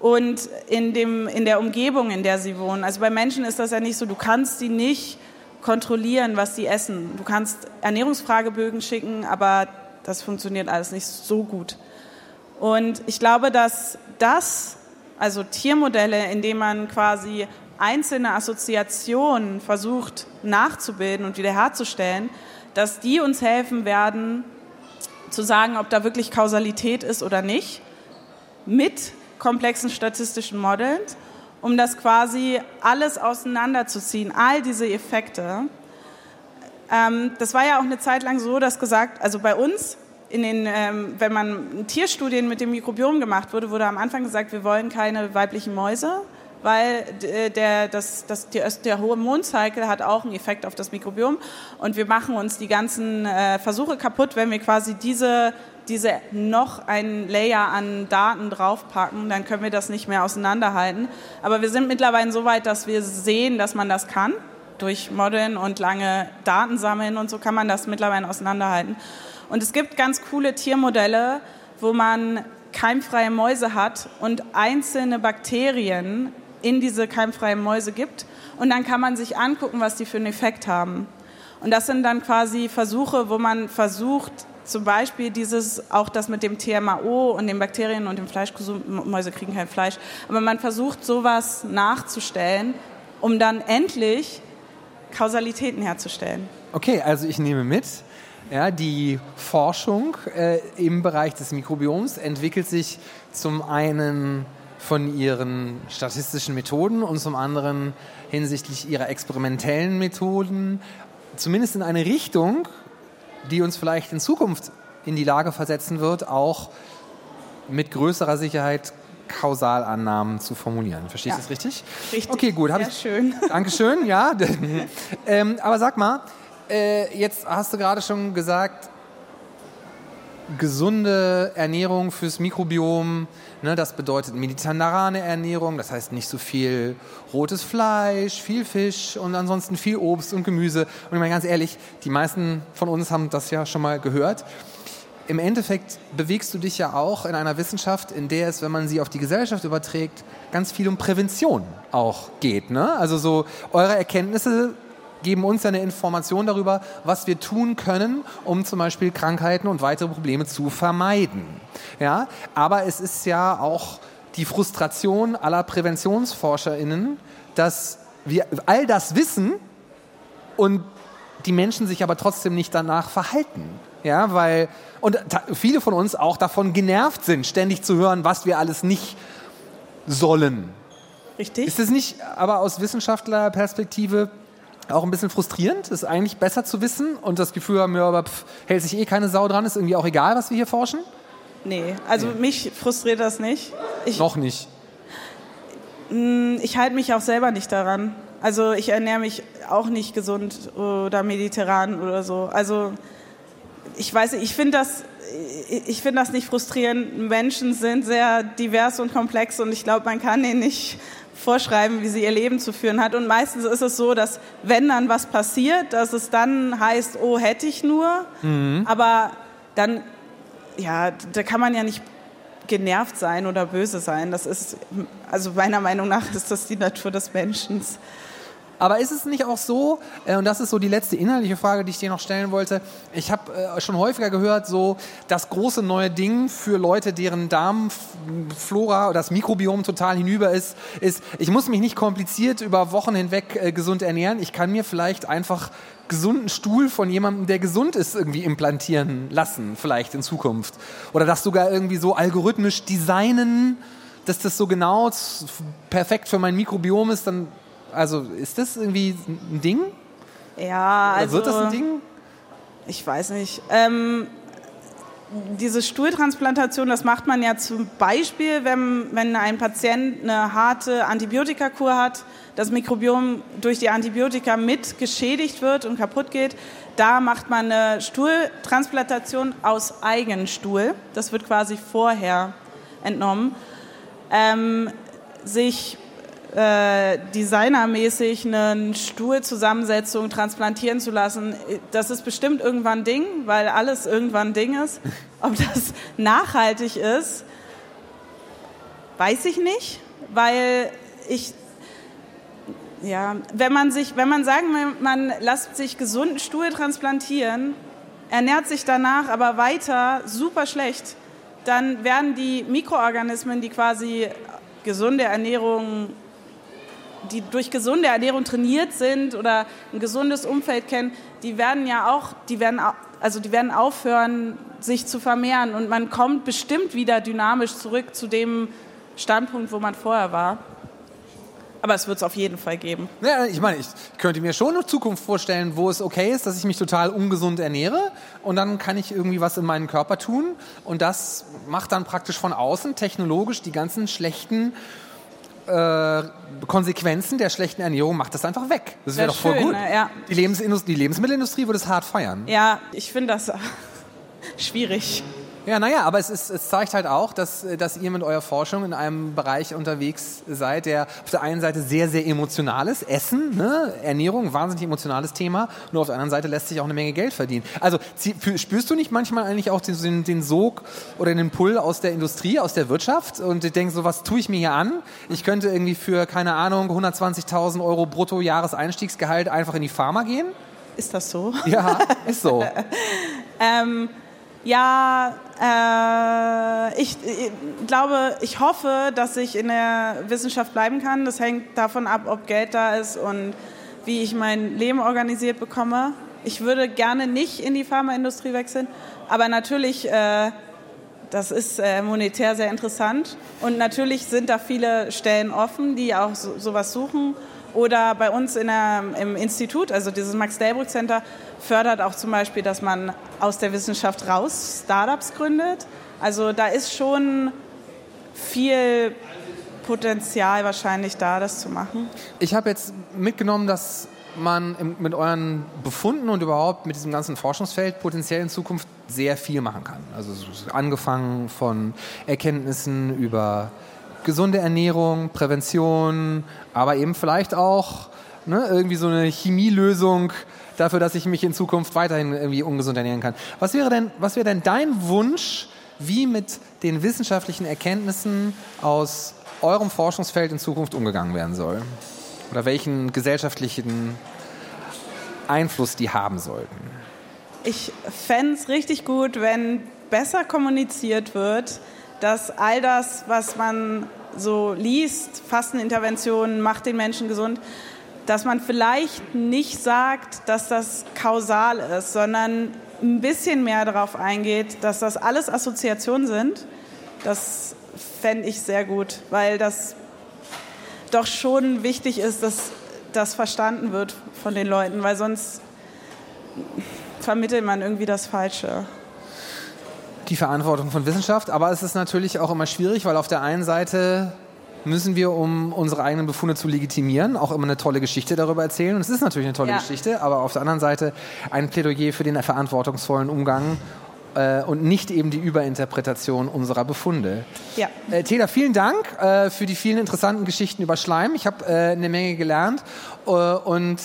und in, dem, in der Umgebung, in der sie wohnen. Also bei Menschen ist das ja nicht so, du kannst sie nicht kontrollieren, was sie essen. Du kannst Ernährungsfragebögen schicken, aber das funktioniert alles nicht so gut. Und ich glaube, dass das, also Tiermodelle, in denen man quasi einzelne Assoziationen versucht nachzubilden und wiederherzustellen, dass die uns helfen werden, zu sagen, ob da wirklich Kausalität ist oder nicht, mit komplexen statistischen Modellen, um das quasi alles auseinanderzuziehen, all diese Effekte. Ähm, das war ja auch eine Zeit lang so, dass gesagt, also bei uns, in den, ähm, wenn man Tierstudien mit dem Mikrobiom gemacht wurde, wurde am Anfang gesagt, wir wollen keine weiblichen Mäuse, weil der, das, das, der Hormoncycle hat auch einen Effekt auf das Mikrobiom und wir machen uns die ganzen äh, Versuche kaputt, wenn wir quasi diese, diese noch ein Layer an Daten draufpacken, dann können wir das nicht mehr auseinanderhalten. Aber wir sind mittlerweile so weit, dass wir sehen, dass man das kann. Durch Modeln und lange Daten sammeln und so kann man das mittlerweile auseinanderhalten. Und es gibt ganz coole Tiermodelle, wo man keimfreie Mäuse hat und einzelne Bakterien in diese keimfreien Mäuse gibt und dann kann man sich angucken, was die für einen Effekt haben. Und das sind dann quasi Versuche, wo man versucht, zum Beispiel dieses, auch das mit dem T M A O und den Bakterien und dem Fleischkonsum, Mäuse kriegen kein Fleisch, aber man versucht, sowas nachzustellen, um dann endlich Kausalitäten herzustellen. Okay, also ich nehme mit, ja, die Forschung äh, im Bereich des Mikrobioms entwickelt sich zum einen von ihren statistischen Methoden und zum anderen hinsichtlich ihrer experimentellen Methoden, zumindest in eine Richtung, die uns vielleicht in Zukunft in die Lage versetzen wird, auch mit größerer Sicherheit Kausalannahmen zu formulieren. Verstehst du ja. das richtig? Richtig. Okay, gut. Sehr ich... schön. Dankeschön, ja. ähm, aber sag mal, äh, jetzt hast du gerade schon gesagt, gesunde Ernährung fürs Mikrobiom, ne, das bedeutet mediterrane Ernährung, das heißt nicht so viel rotes Fleisch, viel Fisch und ansonsten viel Obst und Gemüse. Und ich meine ganz ehrlich, die meisten von uns haben das ja schon mal gehört. Im Endeffekt bewegst du dich ja auch in einer Wissenschaft, in der es, wenn man sie auf die Gesellschaft überträgt, ganz viel um Prävention auch geht, ne? Also so eure Erkenntnisse geben uns ja eine Information darüber, was wir tun können, um zum Beispiel Krankheiten und weitere Probleme zu vermeiden. Ja? Aber es ist ja auch die Frustration aller PräventionsforscherInnen, dass wir all das wissen und die Menschen sich aber trotzdem nicht danach verhalten. Ja, weil, und ta- viele von uns auch davon genervt sind, ständig zu hören, was wir alles nicht sollen. Richtig. Ist das nicht aber aus Wissenschaftlerperspektive auch ein bisschen frustrierend? Ist eigentlich besser zu wissen und das Gefühl haben, ja, aber pff, hält sich eh keine Sau dran, ist irgendwie auch egal, was wir hier forschen? Nee, also nee. Mich frustriert das nicht. Ich, Noch nicht. Ich halte mich auch selber nicht daran. Also ich ernähre mich auch nicht gesund oder mediterran oder so. Also ich weiß nicht, ich finde das, ich find das nicht frustrierend. Menschen sind sehr divers und komplex und ich glaube, man kann ihnen nicht vorschreiben, wie sie ihr Leben zu führen hat. Und meistens ist es so, dass wenn dann was passiert, dass es dann heißt, oh, hätte ich nur. Mhm. Aber dann, ja, da kann man ja nicht genervt sein oder böse sein. Das ist, also meiner Meinung nach ist das die Natur des Menschen. Aber ist es nicht auch so, äh, und das ist so die letzte inhaltliche Frage, die ich dir noch stellen wollte, ich habe äh, schon häufiger gehört, so das große neue Ding für Leute, deren Darmflora oder das Mikrobiom total hinüber ist, ist, ich muss mich nicht kompliziert über Wochen hinweg äh, gesund ernähren, ich kann mir vielleicht einfach gesunden Stuhl von jemandem, der gesund ist, irgendwie implantieren lassen, vielleicht in Zukunft. Oder das sogar irgendwie so algorithmisch designen, dass das so genau f- perfekt für mein Mikrobiom ist, dann... Also ist das irgendwie ein Ding? Ja, also... Oder wird das ein Ding? Ich weiß nicht. Ähm, diese Stuhltransplantation, das macht man ja zum Beispiel, wenn, wenn ein Patient eine harte Antibiotikakur hat, das Mikrobiom durch die Antibiotika mit geschädigt wird und kaputt geht. Da macht man eine Stuhltransplantation aus Eigenstuhl. Das wird quasi vorher entnommen. Ähm, sich... designermäßig eine Stuhlzusammensetzung transplantieren zu lassen, das ist bestimmt irgendwann Ding, weil alles irgendwann Ding ist. Ob das nachhaltig ist, weiß ich nicht, weil ich, ja, wenn man sich, wenn man sagen will, man lässt sich gesunden Stuhl transplantieren, ernährt sich danach aber weiter super schlecht, dann werden die Mikroorganismen, die quasi gesunde Ernährung die durch gesunde Ernährung trainiert sind oder ein gesundes Umfeld kennen, die werden ja auch, die werden, also die werden aufhören, sich zu vermehren. Und man kommt bestimmt wieder dynamisch zurück zu dem Standpunkt, wo man vorher war. Aber es wird es auf jeden Fall geben. Ja, ich meine, ich könnte mir schon eine Zukunft vorstellen, wo es okay ist, dass ich mich total ungesund ernähre und dann kann ich irgendwie was in meinen Körper tun. Und das macht dann praktisch von außen technologisch die ganzen schlechten Äh, Konsequenzen der schlechten Ernährung, macht das einfach weg. Das wäre wär doch voll schön, gut. Ne? Ja. Die, Lebensindust- die Lebensmittelindustrie würde es hart feiern. Ja, ich finde das schwierig. Ja, naja, aber es, ist, es zeigt halt auch, dass, dass ihr mit eurer Forschung in einem Bereich unterwegs seid, der auf der einen Seite sehr, sehr emotional ist. Essen, ne? Ernährung, wahnsinnig emotionales Thema. Nur auf der anderen Seite lässt sich auch eine Menge Geld verdienen. Also spürst du nicht manchmal eigentlich auch den, den Sog oder den Pull aus der Industrie, aus der Wirtschaft und denkst so, was tue ich mir hier an? Ich könnte irgendwie für, keine Ahnung, hundertzwanzigtausend Euro brutto Jahreseinstiegsgehalt einfach in die Pharma gehen? Ist das so? Ja, ist so. ähm... Ja, äh, ich, ich glaube, ich hoffe, dass ich in der Wissenschaft bleiben kann. Das hängt davon ab, ob Geld da ist und wie ich mein Leben organisiert bekomme. Ich würde gerne nicht in die Pharmaindustrie wechseln, aber natürlich, äh, das ist äh, monetär sehr interessant. Und natürlich sind da viele Stellen offen, die auch so, sowas suchen. Oder bei uns in der, im Institut, also dieses Max-Delbrück-Center, fördert auch zum Beispiel, dass man aus der Wissenschaft raus Startups gründet. Also da ist schon viel Potenzial wahrscheinlich da, das zu machen. Ich habe jetzt mitgenommen, dass man im, mit euren Befunden und überhaupt mit diesem ganzen Forschungsfeld potenziell in Zukunft sehr viel machen kann. Also angefangen von Erkenntnissen über gesunde Ernährung, Prävention, aber eben vielleicht auch ne, irgendwie so eine Chemielösung dafür, dass ich mich in Zukunft weiterhin irgendwie ungesund ernähren kann. Was wäre denn, was wäre denn dein Wunsch, wie mit den wissenschaftlichen Erkenntnissen aus eurem Forschungsfeld in Zukunft umgegangen werden soll? Oder welchen gesellschaftlichen Einfluss die haben sollten? Ich fände es richtig gut, wenn besser kommuniziert wird, dass all das, was man so liest, Fasteninterventionen, macht den Menschen gesund, dass man vielleicht nicht sagt, dass das kausal ist, sondern ein bisschen mehr darauf eingeht, dass das alles Assoziationen sind. Das fände ich sehr gut, weil das doch schon wichtig ist, dass das verstanden wird von den Leuten, weil sonst vermittelt man irgendwie das Falsche. Die Verantwortung von Wissenschaft, aber es ist natürlich auch immer schwierig, weil auf der einen Seite müssen wir, um unsere eigenen Befunde zu legitimieren, auch immer eine tolle Geschichte darüber erzählen. Und es ist natürlich eine tolle ja. Geschichte, aber auf der anderen Seite ein Plädoyer für den verantwortungsvollen Umgang Äh, und nicht eben die Überinterpretation unserer Befunde. Ja. Äh, Theda, vielen Dank äh, für die vielen interessanten Geschichten über Schleim. Ich habe äh, eine Menge gelernt äh, und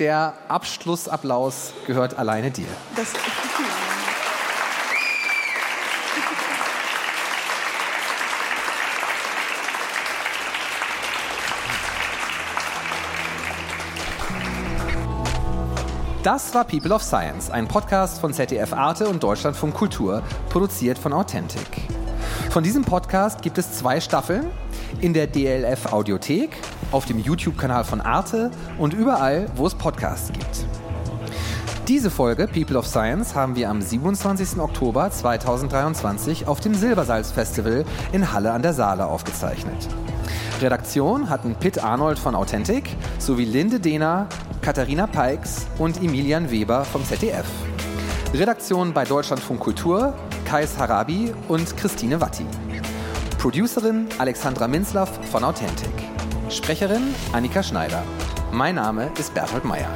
der Abschlussapplaus gehört alleine dir. Das ist cool. Das war People of Science, ein Podcast von Z D F Arte und Deutschlandfunk Kultur, produziert von Authentic. Von diesem Podcast gibt es zwei Staffeln in der Dlf Audiothek, auf dem YouTube-Kanal von Arte und überall, wo es Podcasts gibt. Diese Folge People of Science haben wir am siebenundzwanzigsten Oktober zweitausenddreiundzwanzig auf dem Silbersalz Festival in Halle an der Saale aufgezeichnet. Redaktion hatten Pitt Arnold von Authentic sowie Linde Dena, Katharina Pikes und Emilian Weber vom Z D F. Redaktion bei Deutschlandfunk Kultur Kais Harabi und Christine Watti. Producerin Alexandra Minzlaff von Authentic. Sprecherin Annika Schneider. Mein Name ist Bertolt Meyer.